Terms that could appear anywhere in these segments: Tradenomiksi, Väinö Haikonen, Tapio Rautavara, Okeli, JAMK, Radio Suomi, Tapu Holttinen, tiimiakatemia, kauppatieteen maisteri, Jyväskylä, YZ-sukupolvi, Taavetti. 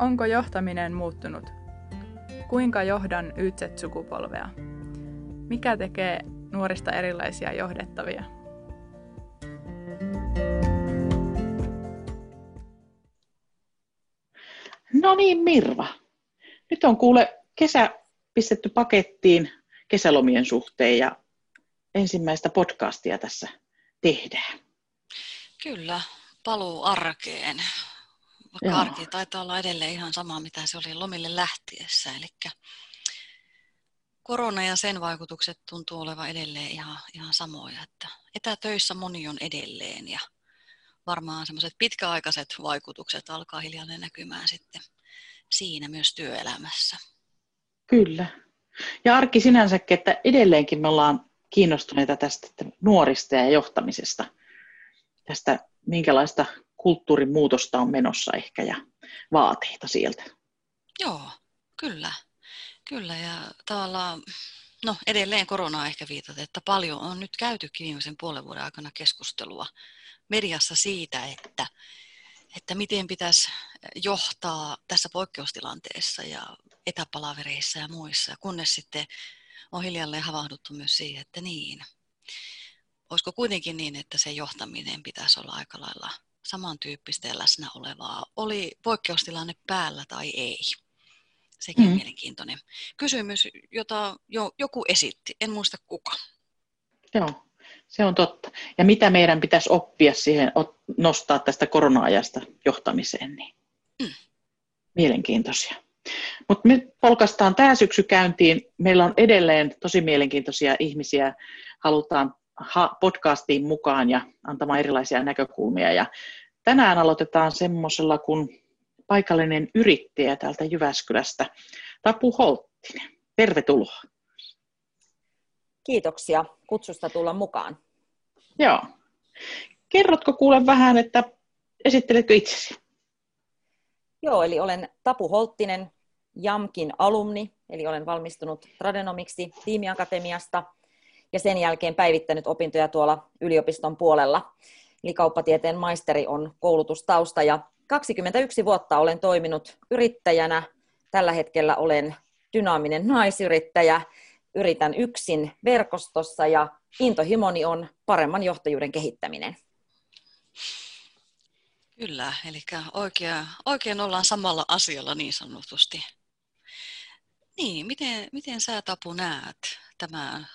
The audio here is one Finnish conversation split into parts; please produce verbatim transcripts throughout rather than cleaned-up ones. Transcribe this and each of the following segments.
Onko johtaminen muuttunut? Kuinka johdan Y Z-sukupolvea? Mikä tekee nuorista erilaisia johdettavia? No niin, Mirva. Nyt on kuule kesä pistetty pakettiin kesälomien suhteen ja ensimmäistä podcastia tässä tehdään. Kyllä, paluu arkeen. Vaikka Joo. arki taitaa olla edelleen ihan sama, mitä se oli lomille lähtiessä. Eli korona ja sen vaikutukset tuntuu olevan edelleen ihan, ihan samoja. Että etätöissä moni on edelleen ja varmaan semmoiset pitkäaikaiset vaikutukset alkaa hiljalleen näkymään sitten siinä myös työelämässä. Kyllä. Ja arki sinänsäkin, että edelleenkin me ollaan kiinnostuneita tästä nuorista ja johtamisesta. Tästä minkälaista kulttuurin muutosta on menossa ehkä ja vaateita sieltä. Joo, kyllä. Kyllä ja tavallaan, no edelleen koronaa ehkä viitata, että paljon on nyt käytykin viimeisen puolen vuoden aikana keskustelua mediassa siitä, että, että miten pitäisi johtaa tässä poikkeustilanteessa ja etäpalavereissa ja muissa, kunnes sitten on hiljalleen havahduttu myös siihen, että niin. Olisiko kuitenkin niin, että se johtaminen pitäisi olla aika lailla samantyyppistä ja läsnä olevaa, oli poikkeustilanne päällä tai ei? Sekin mm. mielenkiintoinen kysymys, jota jo joku esitti, en muista kuka. Joo, se on totta. Ja mitä meidän pitäisi oppia siihen, nostaa tästä korona-ajasta johtamiseen, niin mm. mielenkiintoisia. Mutta nyt polkaistaan tämä syksy käyntiin. Meillä on edelleen tosi mielenkiintoisia ihmisiä, halutaan podcastiin mukaan ja antamaan erilaisia näkökulmia. Ja tänään aloitetaan semmoisella kuin paikallinen yrittäjä täältä Jyväskylästä, Tapu Holttinen. Tervetuloa. Kiitoksia kutsusta tulla mukaan. Joo. Kerrotko kuule vähän, että esitteletkö itsesi? Joo, eli olen Tapu Holttinen, JAMKin alumni, eli olen valmistunut Tradenomiksi tiimiakatemiasta ja sen jälkeen päivittänyt opintoja tuolla yliopiston puolella. Eli kauppatieteen maisteri on koulutustausta ja kaksikymmentäyksi vuotta olen toiminut yrittäjänä. Tällä hetkellä olen dynaaminen naisyrittäjä, yritän yksin verkostossa ja intohimoni on paremman johtajuuden kehittäminen. Kyllä, eli oikea, oikein ollaan samalla asialla niin sanotusti. Niin, miten, miten sä Tapu näet tämän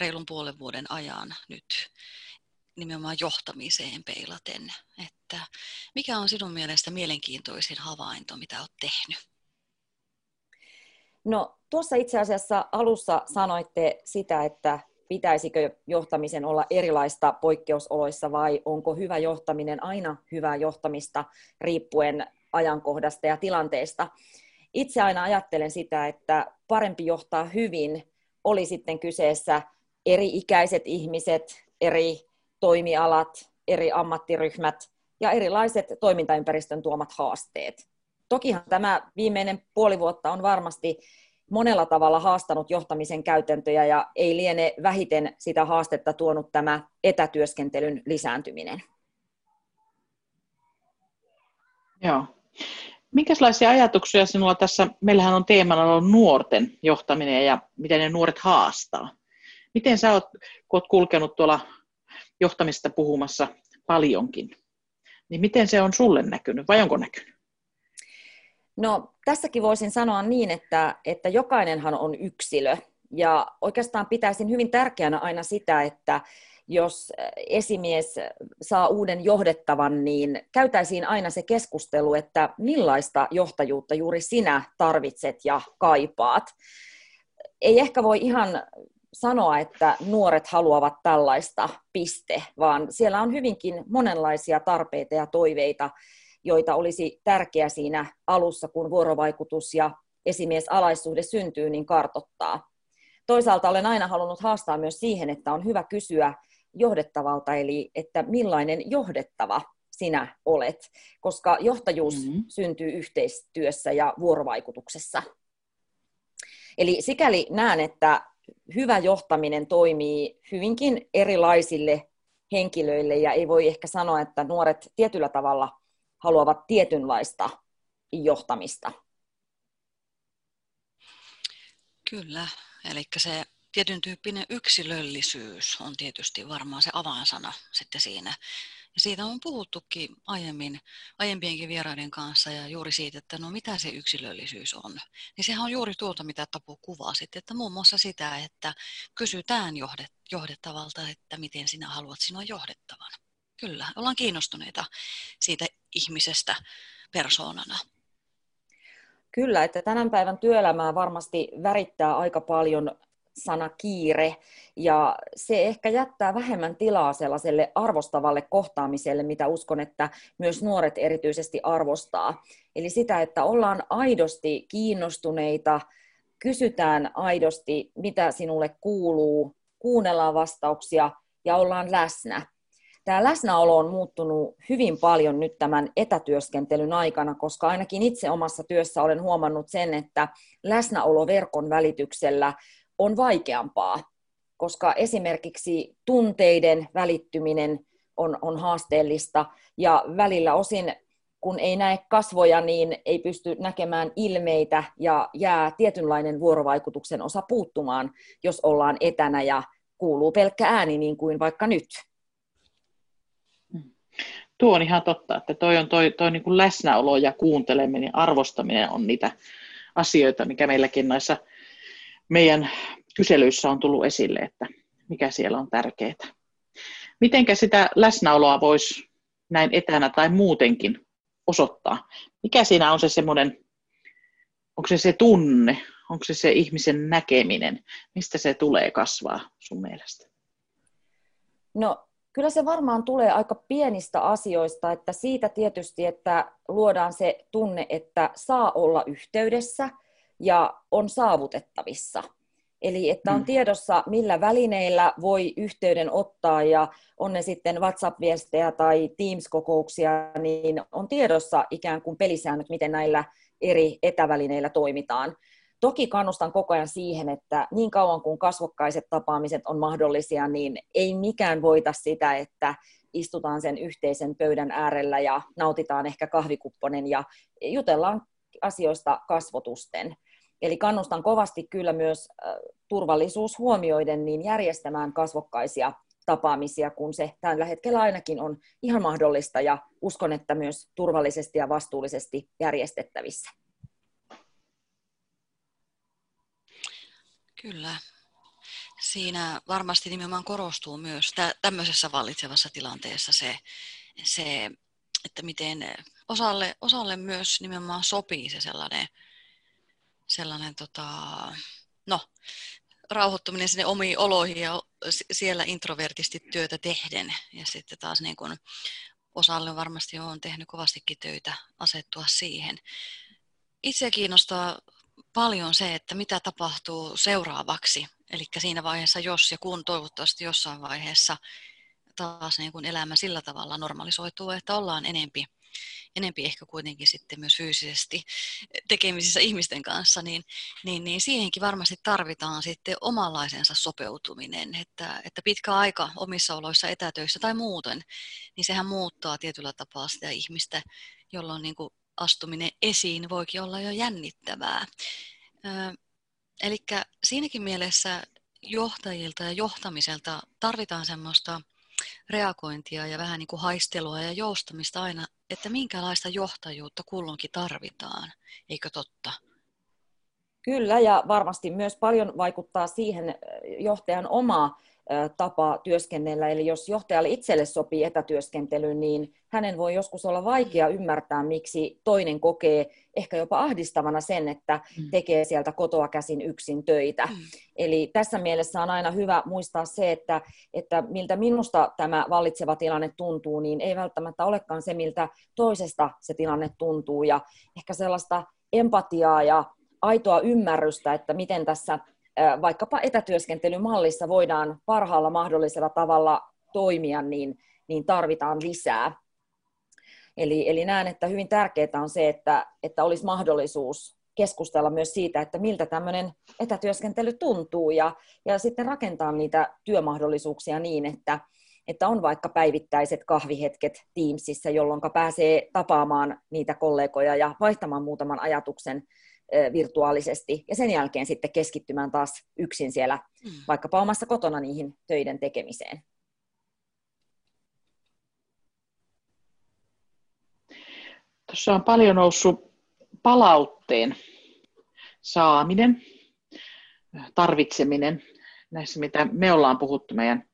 reilun puolen vuoden ajan nyt nimenomaan johtamiseen peilaten? Että mikä on sinun mielestä mielenkiintoisin havainto, mitä olet tehnyt? No tuossa itse asiassa alussa sanoitte sitä, että pitäisikö johtamisen olla erilaista poikkeusoloissa vai onko hyvä johtaminen aina hyvää johtamista riippuen ajankohdasta ja tilanteesta. Itse aina ajattelen sitä, että parempi johtaa hyvin, oli sitten kyseessä eri ikäiset ihmiset, eri toimialat, eri ammattiryhmät ja erilaiset toimintaympäristön tuomat haasteet. Tokihan tämä viimeinen puoli vuotta on varmasti monella tavalla haastanut johtamisen käytäntöjä ja ei liene vähiten sitä haastetta tuonut tämä etätyöskentelyn lisääntyminen. Joo. Minkälaisia ajatuksia sinulla tässä, meillähän on teemana ollut nuorten johtaminen ja miten ne nuoret haastaa. Miten sä oot, kun oot kulkenut tuolla johtamista puhumassa paljonkin, niin miten se on sulle näkynyt vai onko näkynyt? No tässäkin voisin sanoa niin, että, että jokainenhan on yksilö ja oikeastaan pitäisin hyvin tärkeänä aina sitä, että jos esimies saa uuden johdettavan, niin käytäisiin aina se keskustelu, että millaista johtajuutta juuri sinä tarvitset ja kaipaat. Ei ehkä voi ihan sanoa, että nuoret haluavat tällaista piste, vaan siellä on hyvinkin monenlaisia tarpeita ja toiveita, joita olisi tärkeää siinä alussa, kun vuorovaikutus ja esimiesalaissuhde syntyy, niin kartoittaa. Toisaalta olen aina halunnut haastaa myös siihen, että on hyvä kysyä johdettavalta, eli että millainen johdettava sinä olet, koska johtajuus mm-hmm. syntyy yhteistyössä ja vuorovaikutuksessa. Eli sikäli näen, että hyvä johtaminen toimii hyvinkin erilaisille henkilöille ja ei voi ehkä sanoa, että nuoret tietyllä tavalla haluavat tietynlaista johtamista. Kyllä, eli se tietyn tyyppinen yksilöllisyys on tietysti varmaan se avainsana sitten siinä. Ja siitä on puhuttukin aiemmin, aiempienkin vieraiden kanssa ja juuri siitä, että no mitä se yksilöllisyys on. Niin sehän on juuri tuolta, mitä Tapu kuvasit, että muun muassa sitä, että kysytään johdettavalta, että miten sinä haluat sinua johdettavan. Kyllä, ollaan kiinnostuneita siitä ihmisestä persoonana. Kyllä, että tänä päivän työelämää varmasti värittää aika paljon sana kiire, ja se ehkä jättää vähemmän tilaa sellaiselle arvostavalle kohtaamiselle, mitä uskon, että myös nuoret erityisesti arvostaa. Eli sitä, että ollaan aidosti kiinnostuneita, kysytään aidosti, mitä sinulle kuuluu, kuunnellaan vastauksia ja ollaan läsnä. Tämä läsnäolo on muuttunut hyvin paljon nyt tämän etätyöskentelyn aikana, koska ainakin itse omassa työssä olen huomannut sen, että läsnäolo verkon välityksellä on vaikeampaa, koska esimerkiksi tunteiden välittyminen on, on haasteellista ja välillä osin, kun ei näe kasvoja, niin ei pysty näkemään ilmeitä ja jää tietynlainen vuorovaikutuksen osa puuttumaan, jos ollaan etänä ja kuuluu pelkkä ääni niin kuin vaikka nyt. Tuo on ihan totta, että toi on toi, toi niin kuin läsnäolo ja kuunteleminen, arvostaminen on niitä asioita, mikä meilläkin näissä meidän kyselyissä on tullut esille, että mikä siellä on tärkeää. Mitenkä sitä läsnäoloa voisi näin etänä tai muutenkin osoittaa? Mikä siinä on se semmoinen, onko se se tunne, onko se se ihmisen näkeminen, mistä se tulee kasvaa sun mielestä? No. Kyllä se varmaan tulee aika pienistä asioista, että siitä tietysti, että luodaan se tunne, että saa olla yhteydessä ja on saavutettavissa. Eli että on tiedossa, millä välineillä voi yhteyden ottaa ja on ne sitten WhatsApp-viestejä tai Teams-kokouksia, niin on tiedossa ikään kuin pelisäännöt, miten näillä eri etävälineillä toimitaan. Toki kannustan koko ajan siihen, että niin kauan kuin kasvokkaiset tapaamiset on mahdollisia, niin ei mikään voita sitä, että istutaan sen yhteisen pöydän äärellä ja nautitaan ehkä kahvikupponen ja jutellaan asioista kasvotusten. Eli kannustan kovasti kyllä myös turvallisuus huomioiden niin järjestämään kasvokkaisia tapaamisia, kun se tällä hetkellä ainakin on ihan mahdollista ja uskon, että myös turvallisesti ja vastuullisesti järjestettävissä. Kyllä. Siinä varmasti nimenomaan korostuu myös tämmöisessä vallitsevassa tilanteessa se, se että miten osalle, osalle myös nimenomaan sopii se sellainen, sellainen tota, no, rauhoittuminen sinne omiin oloihin ja siellä introvertisti työtä tehden. Ja sitten taas niin kun osalle varmasti on tehnyt kovastikin töitä asettua siihen. Itse kiinnostaa paljon se, että mitä tapahtuu seuraavaksi, eli siinä vaiheessa, jos ja kun toivottavasti jossain vaiheessa taas niin kuin elämä sillä tavalla normalisoituu, että ollaan enempi, enempi ehkä kuitenkin sitten myös fyysisesti tekemisissä ihmisten kanssa, niin, niin, niin siihenkin varmasti tarvitaan sitten omanlaisensa sopeutuminen, että, että pitkä aika omissa oloissa etätöissä tai muuten, niin sehän muuttaa tietyllä tapaa sitä ihmistä, jolloin niin kuin astuminen esiin voikin olla jo jännittävää. Eli siinäkin mielessä johtajilta ja johtamiselta tarvitaan semmoista reagointia ja vähän niin kuin haistelua ja joustamista aina, että minkälaista johtajuutta kulloinkin tarvitaan, eikö totta? Kyllä, ja varmasti myös paljon vaikuttaa siihen johtajan oma tapa työskennellä. Eli jos johtajalle itselle sopii etätyöskentely, niin hänen voi joskus olla vaikea ymmärtää, miksi toinen kokee ehkä jopa ahdistavana sen, että tekee sieltä kotoa käsin yksin töitä. Mm. Eli tässä mielessä on aina hyvä muistaa se, että, että miltä minusta tämä vallitseva tilanne tuntuu, niin ei välttämättä olekaan se, miltä toisesta se tilanne tuntuu. Ja ehkä sellaista empatiaa ja aitoa ymmärrystä, että miten tässä vaikkapa etätyöskentelymallissa voidaan parhaalla mahdollisella tavalla toimia, niin, niin tarvitaan lisää. Eli, eli näen, että hyvin tärkeää on se, että, että olisi mahdollisuus keskustella myös siitä, että miltä tämmöinen etätyöskentely tuntuu ja, ja sitten rakentaa niitä työmahdollisuuksia niin, että, että on vaikka päivittäiset kahvihetket Teamsissa, jolloin pääsee tapaamaan niitä kollegoja ja vaihtamaan muutaman ajatuksen virtuaalisesti ja sen jälkeen sitten keskittymään taas yksin siellä vaikkapa omassa kotona niihin töiden tekemiseen. Tuossa on paljon noussut palautteen saaminen, tarvitseminen, näissä mitä me ollaan puhuttu meidän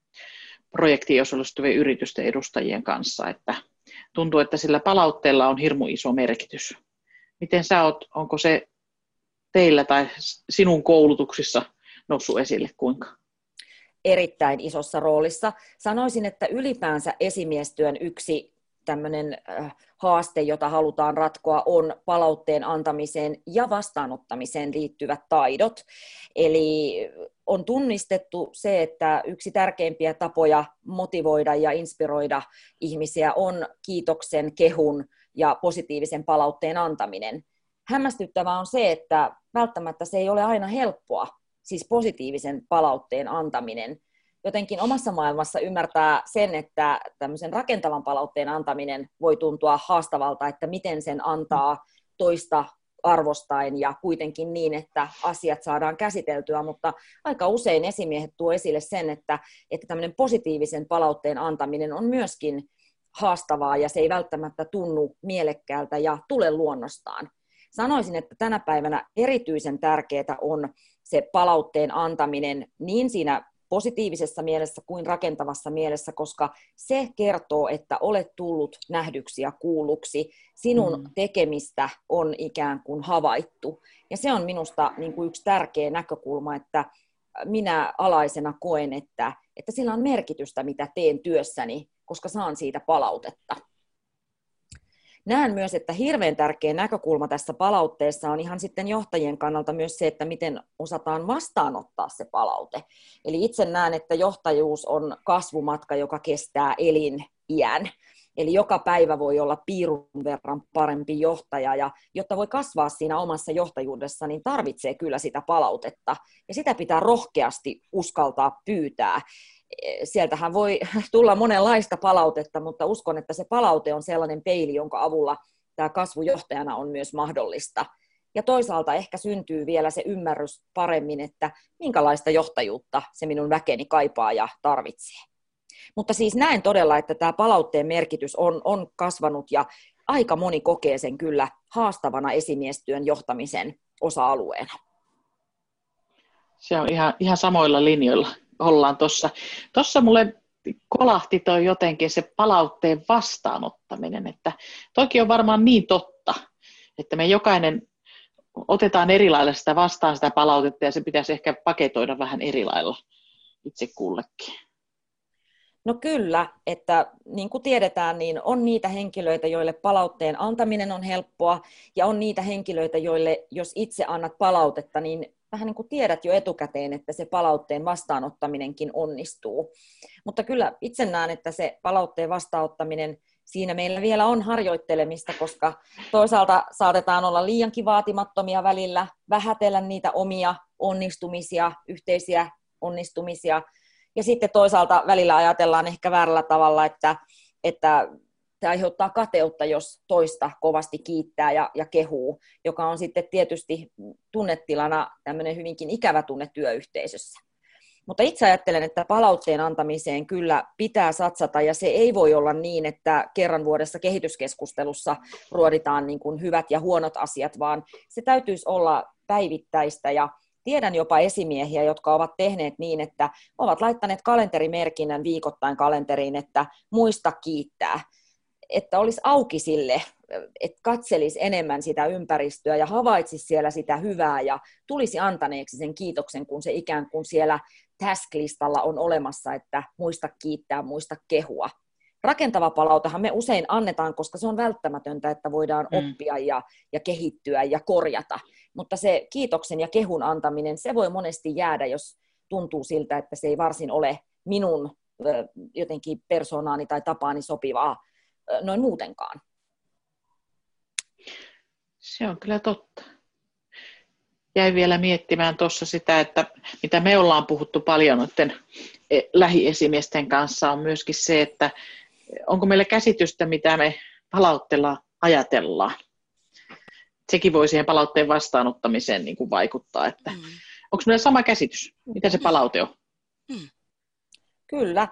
projektiin osallistuvien yritysten edustajien kanssa, että tuntuu, että sillä palautteella on hirmu iso merkitys. Miten sä oot, onko se teillä tai sinun koulutuksissa noussut esille kuinka? Erittäin isossa roolissa. Sanoisin, että ylipäänsä esimiestyön yksi tämmöinen haaste, jota halutaan ratkoa, on palautteen antamiseen ja vastaanottamiseen liittyvät taidot. Eli on tunnistettu se, että yksi tärkeimpiä tapoja motivoida ja inspiroida ihmisiä on kiitoksen, kehun ja positiivisen palautteen antaminen. Hämmästyttävää on se, että välttämättä se ei ole aina helppoa, siis positiivisen palautteen antaminen. Jotenkin omassa maailmassa ymmärtää sen, että tämmöisen rakentavan palautteen antaminen voi tuntua haastavalta, että miten sen antaa toista arvostaen ja kuitenkin niin, että asiat saadaan käsiteltyä, mutta aika usein esimiehet tuo esille sen, että, että tämmöinen positiivisen palautteen antaminen on myöskin haastavaa ja se ei välttämättä tunnu mielekkäältä ja tule luonnostaan. Sanoisin, että tänä päivänä erityisen tärkeää on se palautteen antaminen niin siinä positiivisessa mielessä kuin rakentavassa mielessä, koska se kertoo, että olet tullut nähdyksi ja kuulluksi. Sinun mm. tekemistä on ikään kuin havaittu. Ja se on minusta niin kuin yksi tärkeä näkökulma, että minä alaisena koen, että, että sillä on merkitystä, mitä teen työssäni, koska saan siitä palautetta. Näen myös, että hirveän tärkeä näkökulma tässä palautteessa on ihan sitten johtajien kannalta myös se, että miten osataan vastaanottaa se palaute. Eli itse näen, että johtajuus on kasvumatka, joka kestää eliniän. Eli joka päivä voi olla piirun verran parempi johtaja, ja jotta voi kasvaa siinä omassa johtajuudessa, niin tarvitsee kyllä sitä palautetta. Ja sitä pitää rohkeasti uskaltaa pyytää. Sieltähän voi tulla monenlaista palautetta, mutta uskon, että se palaute on sellainen peili, jonka avulla tämä kasvujohtajana on myös mahdollista. Ja toisaalta ehkä syntyy vielä se ymmärrys paremmin, että minkälaista johtajuutta se minun väkeni kaipaa ja tarvitsee. Mutta siis näen todella, että tämä palautteen merkitys on, on kasvanut ja aika moni kokee sen kyllä haastavana esimiestyön johtamisen osa-alueena. Se on ihan, ihan samoilla linjoilla. Ollaan tuossa. Tuossa mulle kolahti toi jotenkin se palautteen vastaanottaminen, että toki on varmaan niin totta, että me jokainen otetaan eri lailla sitä vastaan sitä palautetta ja se pitäisi ehkä paketoida vähän eri lailla itse kullekin. No kyllä, että niin kuin tiedetään, niin on niitä henkilöitä, joille palautteen antaminen on helppoa ja on niitä henkilöitä, joille jos itse annat palautetta, niin vähän niin kuin tiedät jo etukäteen, että se palautteen vastaanottaminenkin onnistuu. Mutta kyllä itse näen, että se palautteen vastaanottaminen, siinä meillä vielä on harjoittelemista, koska toisaalta saatetaan olla liiankin vaatimattomia välillä, vähätellä niitä omia onnistumisia, yhteisiä onnistumisia. Ja sitten toisaalta välillä ajatellaan ehkä väärällä tavalla, että, että se aiheuttaa kateutta, jos toista kovasti kiittää ja, ja kehuu, joka on sitten tietysti tunnetilana tämmöinen hyvinkin ikävä tunne työyhteisössä. Mutta itse ajattelen, että palautteen antamiseen kyllä pitää satsata, ja se ei voi olla niin, että kerran vuodessa kehityskeskustelussa ruoditaan niin kuin hyvät ja huonot asiat, vaan se täytyisi olla päivittäistä ja tiedän jopa esimiehiä, jotka ovat tehneet niin, että ovat laittaneet kalenterimerkinnän viikoittain kalenteriin, että muista kiittää. Että olisi auki sille, että katselisi enemmän sitä ympäristöä ja havaitsisi siellä sitä hyvää ja tulisi antaneeksi sen kiitoksen, kun se ikään kuin siellä task-listalla on olemassa, että muista kiittää, muista kehua. Rakentava palautahan me usein annetaan, koska se on välttämätöntä, että voidaan oppia ja, ja kehittyä ja korjata. Mutta se kiitoksen ja kehun antaminen, se voi monesti jäädä, jos tuntuu siltä, että se ei varsin ole minun jotenkin persoonaani tai tapaani sopivaa noin muutenkaan. Se on kyllä totta. Jäin vielä miettimään tuossa sitä, että mitä me ollaan puhuttu paljon noiden lähiesimiesten kanssa on myöskin se, että onko meillä käsitystä, mitä me palautteella ajatellaan. Sekin voi siihen palautteen vastaanottamiseen niin kuin vaikuttaa, että mm. onko meillä sama käsitys, mitä se palaute on? Mm. Kyllä.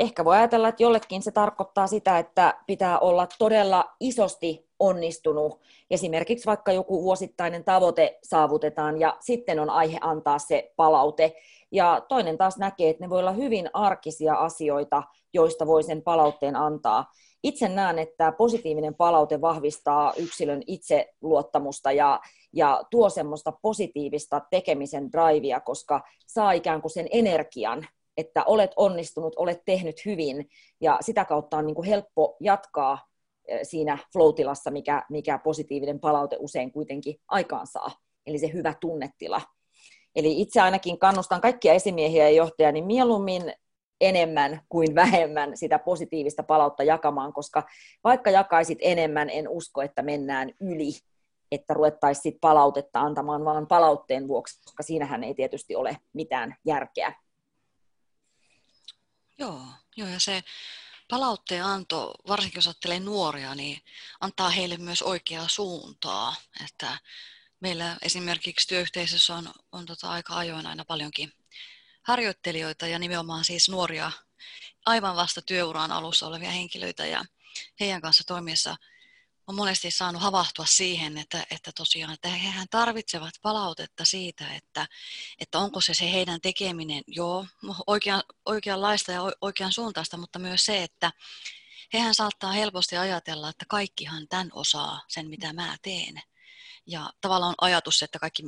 Ehkä voi ajatella, että jollekin se tarkoittaa sitä, että pitää olla todella isosti onnistunut. Esimerkiksi vaikka joku vuosittainen tavoite saavutetaan ja sitten on aihe antaa se palaute. Ja toinen taas näkee, että ne voi olla hyvin arkisia asioita, joista voi sen palautteen antaa. Itse näen, että positiivinen palaute vahvistaa yksilön itseluottamusta ja, ja tuo semmoista positiivista tekemisen draivia, koska saa ikään kuin sen energian, että olet onnistunut, olet tehnyt hyvin ja sitä kautta on niin kuin helppo jatkaa siinä flow-tilassa, mikä, mikä positiivinen palaute usein kuitenkin aikaansaa, eli se hyvä tunnetila. Eli itse ainakin kannustan kaikkia esimiehiä ja johtajia niin mieluummin enemmän kuin vähemmän sitä positiivista palautta jakamaan, koska vaikka jakaisit enemmän, en usko, että mennään yli, että ruvettaisiin palautetta antamaan vaan palautteen vuoksi, koska siinähän ei tietysti ole mitään järkeä. Joo, joo, ja se palautteen anto, varsinkin jos ajattelee nuoria, niin antaa heille myös oikeaa suuntaa, että meillä esimerkiksi työyhteisössä on, on tota aika ajoin aina paljonkin harjoittelijoita ja nimenomaan siis nuoria, aivan vasta työuran alussa olevia henkilöitä ja heidän kanssa toimiessa on monesti saanut havahtua siihen, että, että tosiaan, että hehän tarvitsevat palautetta siitä, että, että onko se se heidän tekeminen, joo, oikean, oikeanlaista ja oikean suuntaista, mutta myös se, että hehän saattaa helposti ajatella, että kaikkihan tämän osaa sen, mitä mä teen. Ja tavallaan on ajatus, että kaikki,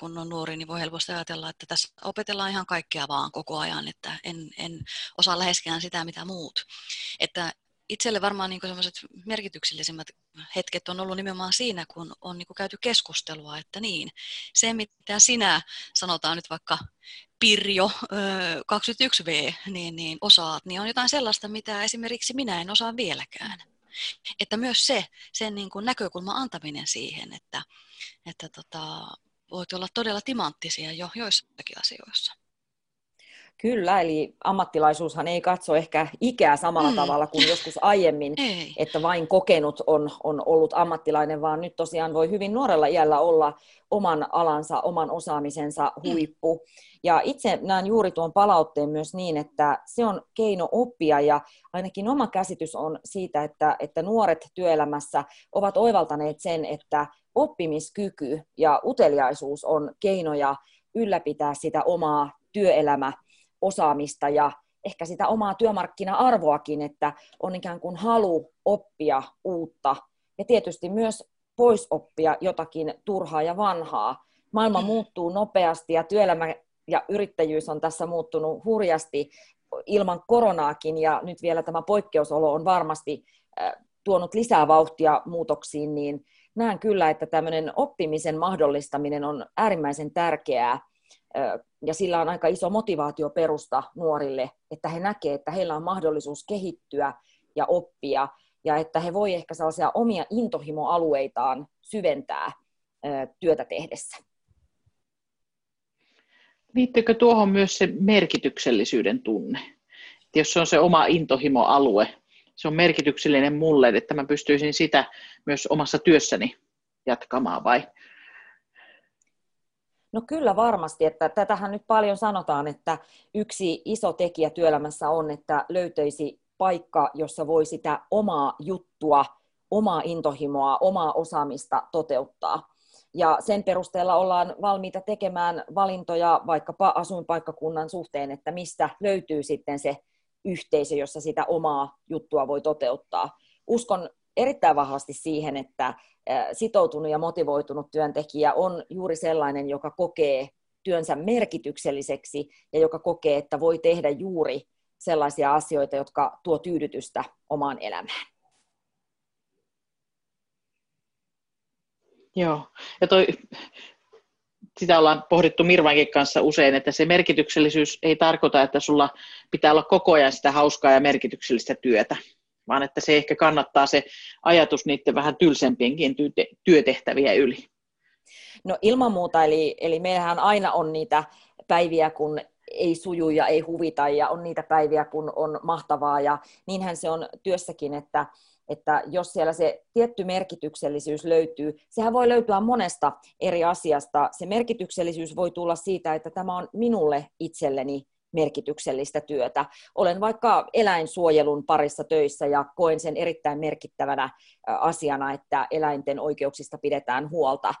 kun on nuori, niin voi helposti ajatella, että tässä opetellaan ihan kaikkea vaan koko ajan, että en, en osaa läheskään sitä, mitä muut. Että itselle varmaan niin sellaiset merkityksellisimmät hetket on ollut nimenomaan siinä, kun on niin kuin käyty keskustelua, että niin, se mitä sinä, sanotaan nyt vaikka Pirjo kaksikymmentäyksi V, niin, niin osaat, niin on jotain sellaista, mitä esimerkiksi minä en osaa vieläkään. Että myös se, sen niin kuin näkökulman antaminen siihen, että, että tota, voit olla todella timanttisia jo joissakin asioissa. Kyllä, eli ammattilaisuushan ei katso ehkä ikää samalla mm. tavalla kuin joskus aiemmin, ei. Että vain kokenut on, on ollut ammattilainen, vaan nyt tosiaan voi hyvin nuorella iällä olla oman alansa, oman osaamisensa huippu. Mm. Ja itse näen juuri tuon palautteen myös niin, että se on keino oppia ja ainakin oma käsitys on siitä, että, että nuoret työelämässä ovat oivaltaneet sen, että oppimiskyky ja uteliaisuus on keinoja ylläpitää sitä omaa työelämää. Osaamista ja ehkä sitä omaa työmarkkina-arvoakin, että on ikään kuin halu oppia uutta ja tietysti myös pois oppia jotakin turhaa ja vanhaa. Maailma muuttuu nopeasti ja työelämä ja yrittäjyys on tässä muuttunut hurjasti ilman koronaakin ja nyt vielä tämä poikkeusolo on varmasti tuonut lisää vauhtia muutoksiin, niin näen kyllä, että tämmöinen oppimisen mahdollistaminen on äärimmäisen tärkeää. Ja sillä on aika iso motivaatioperusta nuorille, että he näkee, että heillä on mahdollisuus kehittyä ja oppia, ja että he voi ehkä sellaisia omia intohimoalueitaan syventää työtä tehdessä. Liittyykö tuohon myös se merkityksellisyyden tunne? Että jos se on se oma intohimoalue, se on merkityksellinen mulle, että mä pystyisin sitä myös omassa työssäni jatkamaan, vai? No kyllä varmasti, että tätähän nyt paljon sanotaan, että yksi iso tekijä työelämässä on, että löytäisi paikka, jossa voi sitä omaa juttua, omaa intohimoa, omaa osaamista toteuttaa. Ja sen perusteella ollaan valmiita tekemään valintoja vaikkapa asuinpaikkakunnan suhteen, että mistä löytyy sitten se yhteisö, jossa sitä omaa juttua voi toteuttaa. Uskon erittäin vahvasti siihen, että sitoutunut ja motivoitunut työntekijä on juuri sellainen, joka kokee työnsä merkitykselliseksi ja joka kokee, että voi tehdä juuri sellaisia asioita, jotka tuo tyydytystä omaan elämään. Joo, ja toi, sitä ollaan pohdittu Mirvankin kanssa usein, että se merkityksellisyys ei tarkoita, että sulla pitää olla koko ajan sitä hauskaa ja merkityksellistä työtä. Vaan että se ehkä kannattaa se ajatus niiden vähän tylsempienkin työtehtäviä yli. No ilman muuta, eli, eli meillähän aina on niitä päiviä, kun ei suju ja ei huvita ja on niitä päiviä, kun on mahtavaa ja niinhän se on työssäkin, että, että jos siellä se tietty merkityksellisyys löytyy, sehän voi löytyä monesta eri asiasta. Se merkityksellisyys voi tulla siitä, että tämä on minulle itselleni merkityksellistä työtä. Olen vaikka eläinsuojelun parissa töissä ja koen sen erittäin merkittävänä asiana, että eläinten oikeuksista pidetään huolta.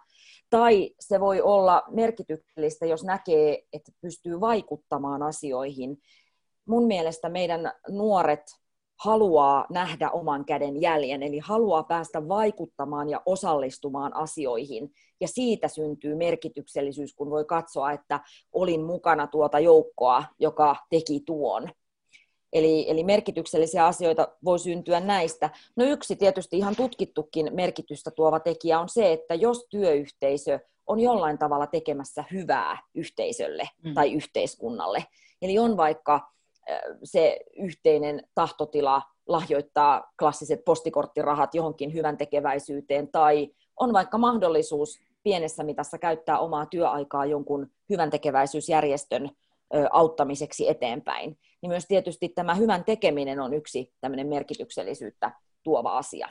Tai se voi olla merkityksellistä, jos näkee, että pystyy vaikuttamaan asioihin. Mun mielestä meidän nuoret haluaa nähdä oman käden jäljen, eli haluaa päästä vaikuttamaan ja osallistumaan asioihin. Ja siitä syntyy merkityksellisyys, kun voi katsoa, että olin mukana tuota joukkoa, joka teki tuon. Eli, eli merkityksellisiä asioita voi syntyä näistä. No yksi tietysti ihan tutkittukin merkitystä tuova tekijä on se, että jos työyhteisö on jollain tavalla tekemässä hyvää yhteisölle mm. tai yhteiskunnalle, eli on vaikka se yhteinen tahtotila lahjoittaa klassiset postikorttirahat johonkin hyvän tekeväisyyteen, tai on vaikka mahdollisuus pienessä mitassa käyttää omaa työaikaa jonkun hyvän tekeväisyysjärjestön auttamiseksi eteenpäin. Niin myös tietysti tämä hyvän tekeminen on yksi tämmöinen merkityksellisyyttä tuova asia.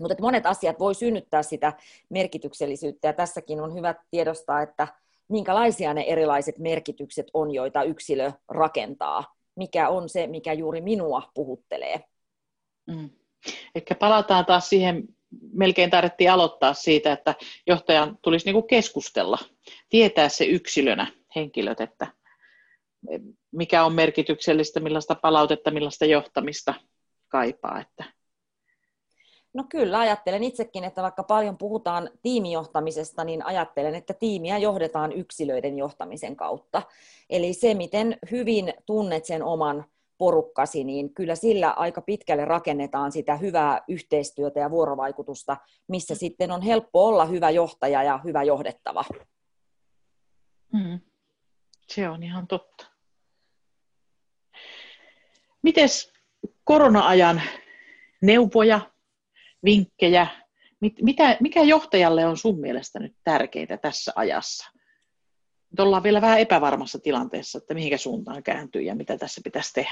Mutta monet asiat voi synnyttää sitä merkityksellisyyttä, ja tässäkin on hyvä tiedostaa, että minkälaisia ne erilaiset merkitykset on, joita yksilö rakentaa. Mikä on se, mikä juuri minua puhuttelee. Mm. Ehkä palataan taas siihen, melkein tarvittiin aloittaa siitä, että johtajan tulisi niinku keskustella, tietää se yksilönä, henkilöt, että mikä on merkityksellistä, millaista palautetta, millaista johtamista kaipaa. Että. No kyllä, ajattelen itsekin, että vaikka paljon puhutaan tiimijohtamisesta, niin ajattelen, että tiimiä johdetaan yksilöiden johtamisen kautta. Eli se, miten hyvin tunnet sen oman porukkasi, niin kyllä sillä aika pitkälle rakennetaan sitä hyvää yhteistyötä ja vuorovaikutusta, missä sitten on helppo olla hyvä johtaja ja hyvä johdettava. Mm. Se on ihan totta. Mites korona-ajan neuvoja, vinkkejä, mit, mitä, mikä johtajalle on sun mielestä nyt tärkeintä tässä ajassa? Nyt ollaan vielä vähän epävarmassa tilanteessa, että mihinkä suuntaan kääntyy ja mitä tässä pitäisi tehdä.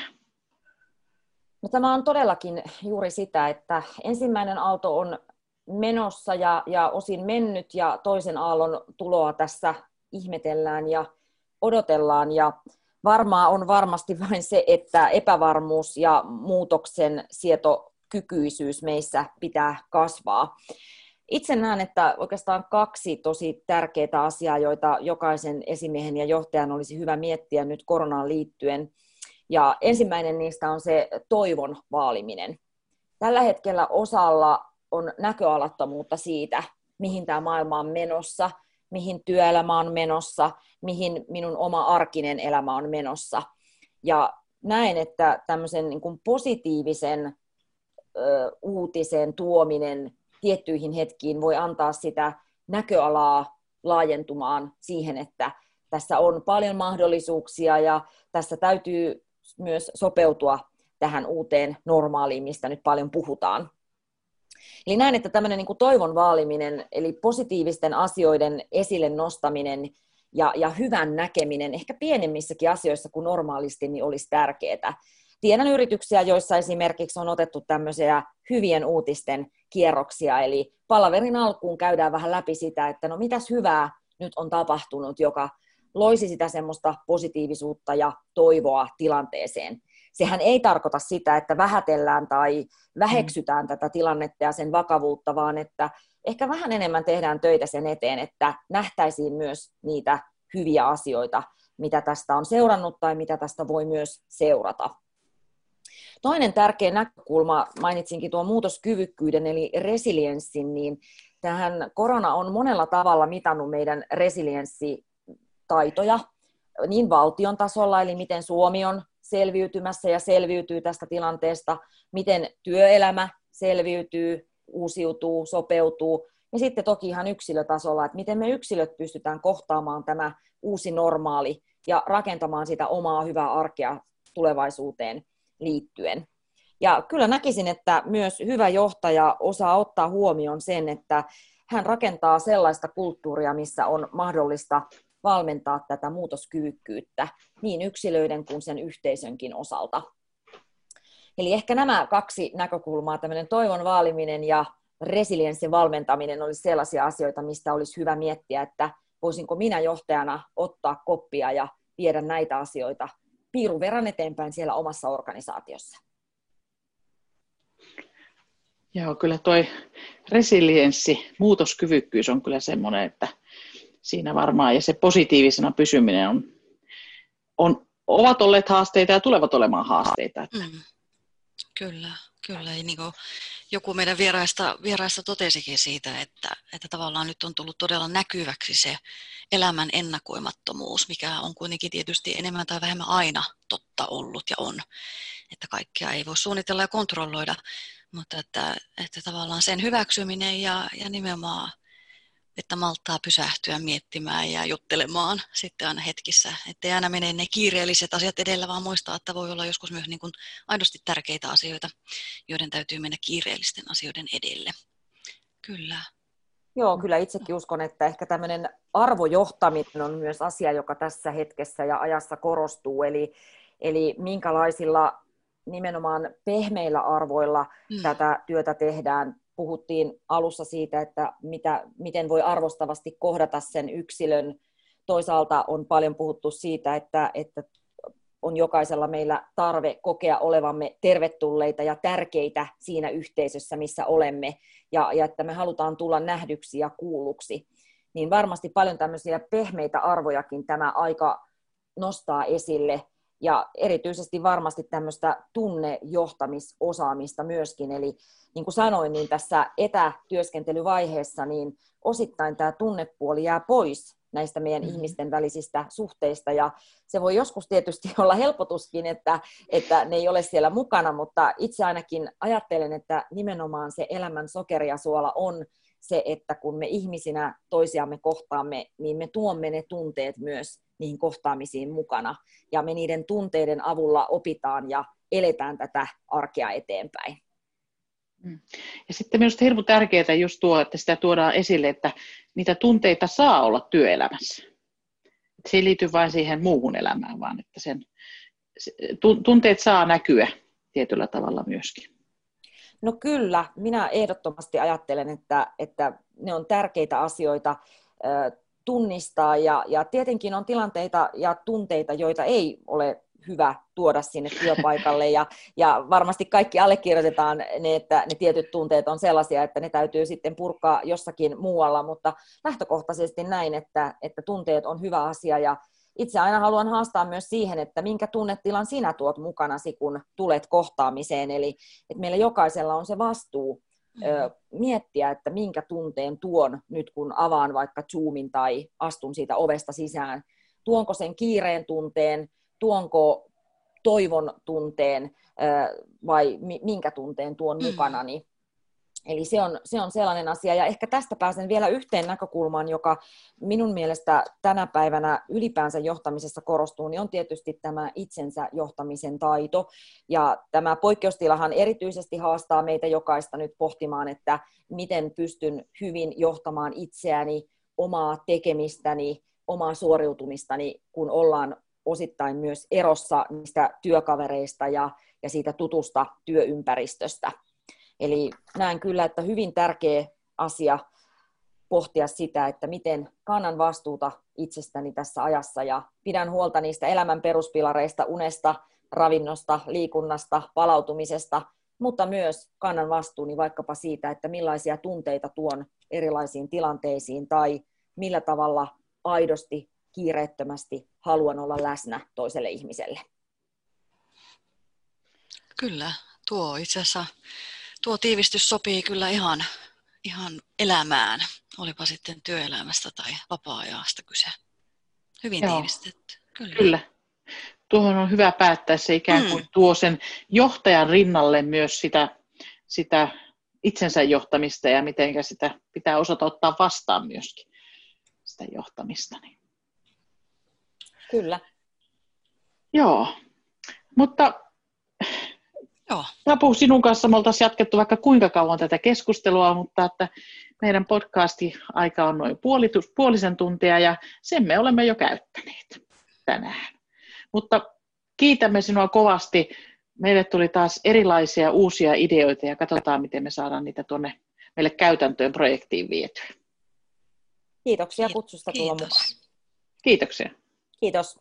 No, tämä on todellakin juuri sitä, että ensimmäinen aalto on menossa ja, ja osin mennyt ja toisen aallon tuloa tässä ihmetellään ja odotellaan ja varmaa on varmasti vain se, että epävarmuus ja muutoksen sietokykyisyys meissä pitää kasvaa. Itse näen, että oikeastaan kaksi tosi tärkeää asiaa, joita jokaisen esimiehen ja johtajan olisi hyvä miettiä nyt koronaan liittyen. Ja ensimmäinen niistä on se toivon vaaliminen. Tällä hetkellä osalla on näköalattomuutta siitä, mihin tämä maailma on menossa, mihin työelämä on menossa, mihin minun oma arkinen elämä on menossa. Ja näen, että tämmöisen niin kuin positiivisen ö, uutisen tuominen tiettyihin hetkiin voi antaa sitä näköalaa laajentumaan siihen, että tässä on paljon mahdollisuuksia ja tässä täytyy myös sopeutua tähän uuteen normaaliin, mistä nyt paljon puhutaan. Eli näen, että tämmöinen niin kuin toivon vaaliminen, eli positiivisten asioiden esille nostaminen ja, ja hyvän näkeminen, ehkä pienemmissäkin asioissa kuin normaalisti, niin olisi tärkeää. Tiedän yrityksiä, joissa esimerkiksi on otettu tämmöisiä hyvien uutisten kierroksia, eli palaverin alkuun käydään vähän läpi sitä, että no mitäs hyvää nyt on tapahtunut, joka loisi sitä semmoista positiivisuutta ja toivoa tilanteeseen. Sehän ei tarkoita sitä, että vähätellään tai väheksytään mm. tätä tilannetta ja sen vakavuutta, vaan että ehkä vähän enemmän tehdään töitä sen eteen, että nähtäisiin myös niitä hyviä asioita, mitä tästä on seurannut tai mitä tästä voi myös seurata. Toinen tärkeä näkökulma, mainitsinkin tuon muutoskyvykkyyden eli resilienssin, niin tähän korona on monella tavalla mitannut meidän resilienssitaitoja niin valtion tasolla, eli miten Suomi on selviytymässä ja selviytyy tästä tilanteesta, miten työelämä selviytyy, uusiutuu, sopeutuu, ja sitten toki ihan yksilötasolla, että miten me yksilöt pystytään kohtaamaan tämä uusi normaali ja rakentamaan sitä omaa hyvää arkea tulevaisuuteen liittyen. Ja kyllä näkisin, että myös hyvä johtaja osaa ottaa huomioon sen, että hän rakentaa sellaista kulttuuria, missä on mahdollista valmentaa tätä muutoskyvykkyyttä niin yksilöiden kuin sen yhteisönkin osalta. Eli ehkä nämä kaksi näkökulmaa, tämmöinen toivon vaaliminen ja resilienssin valmentaminen, olisi sellaisia asioita, mistä olisi hyvä miettiä, että voisinko minä johtajana ottaa koppia ja viedä näitä asioita piirun verran eteenpäin siellä omassa organisaatiossa. Joo, kyllä toi resilienssi, muutoskyvykkyys on kyllä semmoinen, että siinä varmaan, ja se positiivisena pysyminen on, on, ovat olleet haasteita ja tulevat olemaan haasteita. Että. Mm. Kyllä, kyllä. Niin kuin joku meidän vieraista, vieraista totesikin siitä, että, että tavallaan nyt on tullut todella näkyväksi se elämän ennakoimattomuus, mikä on kuitenkin tietysti enemmän tai vähemmän aina totta ollut ja on. Että kaikkea ei voi suunnitella ja kontrolloida, mutta että, että tavallaan sen hyväksyminen ja, ja nimenomaan, että malttaa pysähtyä miettimään ja juttelemaan sitten aina hetkissä. Ettei aina mene ne kiireelliset asiat edellä, vaan muistaa, että voi olla joskus myös niin kuin aidosti tärkeitä asioita, joiden täytyy mennä kiireellisten asioiden edelle. Kyllä. Joo, kyllä itsekin uskon, että ehkä tämmöinen arvojohtaminen on myös asia, joka tässä hetkessä ja ajassa korostuu. Eli, eli minkälaisilla nimenomaan pehmeillä arvoilla mm. tätä työtä tehdään. Puhuttiin alussa siitä, että mitä, miten voi arvostavasti kohdata sen yksilön. Toisaalta on paljon puhuttu siitä, että, että on jokaisella meillä tarve kokea olevamme tervetulleita ja tärkeitä siinä yhteisössä, missä olemme, ja, ja että me halutaan tulla nähdyksi ja kuulluksi. Niin varmasti paljon tämmöisiä pehmeitä arvojakin tämä aika nostaa esille, ja erityisesti varmasti tämmöistä tunnejohtamisosaamista myöskin, eli niin kuin sanoin, niin tässä etätyöskentelyvaiheessa niin osittain tämä tunnepuoli jää pois näistä meidän mm-hmm. ihmisten välisistä suhteista, ja se voi joskus tietysti olla helpotuskin, että, että ne ei ole siellä mukana, mutta itse ainakin ajattelen, että nimenomaan se elämän sokeri ja suola on se, että kun me ihmisinä toisiamme kohtaamme, niin me tuomme ne tunteet myös niihin kohtaamisiin mukana, ja me niiden tunteiden avulla opitaan ja eletään tätä arkea eteenpäin. Ja sitten minusta hirveän tärkeää just tuo, että sitä tuodaan esille, että niitä tunteita saa olla työelämässä. Se ei liity vain siihen muuhun elämään, vaan että sen, tunteet saa näkyä tietyllä tavalla myöskin. No kyllä, minä ehdottomasti ajattelen, että, että ne on tärkeitä asioita tunnistaa, ja, ja tietenkin on tilanteita ja tunteita, joita ei ole hyvä tuoda sinne työpaikalle, ja, ja varmasti kaikki allekirjoitetaan ne, että ne tietyt tunteet on sellaisia, että ne täytyy sitten purkaa jossakin muualla, mutta lähtökohtaisesti näin, että, että tunteet on hyvä asia, ja itse aina haluan haastaa myös siihen, että minkä tunnetilan sinä tuot mukanasi, kun tulet kohtaamiseen, eli että meillä jokaisella on se vastuu mm-hmm. miettiä, että minkä tunteen tuon nyt, kun avaan vaikka Zoomin tai astun siitä ovesta sisään, tuonko sen kiireen tunteen, tuonko toivon tunteen vai minkä tunteen tuon mukanani. Eli se on, se on sellainen asia. Ja ehkä tästä pääsen vielä yhteen näkökulmaan, joka minun mielestä tänä päivänä ylipäänsä johtamisessa korostuu, niin on tietysti tämä itsensä johtamisen taito. Ja tämä poikkeustilahan erityisesti haastaa meitä jokaista nyt pohtimaan, että miten pystyn hyvin johtamaan itseäni, omaa tekemistäni, omaa suoriutumistani, kun ollaan osittain myös erossa niistä työkavereista ja, ja siitä tutusta työympäristöstä. Eli näen kyllä, että hyvin tärkeä asia pohtia sitä, että miten kannan vastuuta itsestäni tässä ajassa ja pidän huolta niistä elämän peruspilareista, unesta, ravinnosta, liikunnasta, palautumisesta, mutta myös kannan vastuuni vaikkapa siitä, että millaisia tunteita tuon erilaisiin tilanteisiin tai millä tavalla aidosti kiireettömästi haluan olla läsnä toiselle ihmiselle. Kyllä, tuo itse asiassa, tuo tiivistys sopii kyllä ihan, ihan elämään, olipa sitten työelämästä tai vapaa-ajasta kyse. Hyvin Joo. tiivistetty. Kyllä. kyllä, tuohon on hyvä päättää se ikään kuin mm. tuo sen johtajan rinnalle myös sitä, sitä itsensä johtamista ja miten sitä pitää osata ottaa vastaan myöskin sitä johtamista. Kyllä. Joo, mutta Joo. Tapu, sinun kanssa me oltaisiin jatkettu vaikka kuinka kauan tätä keskustelua, mutta että Meidän podcasti-aika on noin puolitus, puolisen tuntia ja sen me olemme jo käyttäneet tänään. Mutta kiitämme sinua kovasti. Meille tuli taas erilaisia uusia ideoita ja katsotaan, miten me saadaan niitä tuonne meille käytäntöön projektiin vietyä. Kiitoksia kutsusta tulla mukaan. Kiitoksia. Kiitos.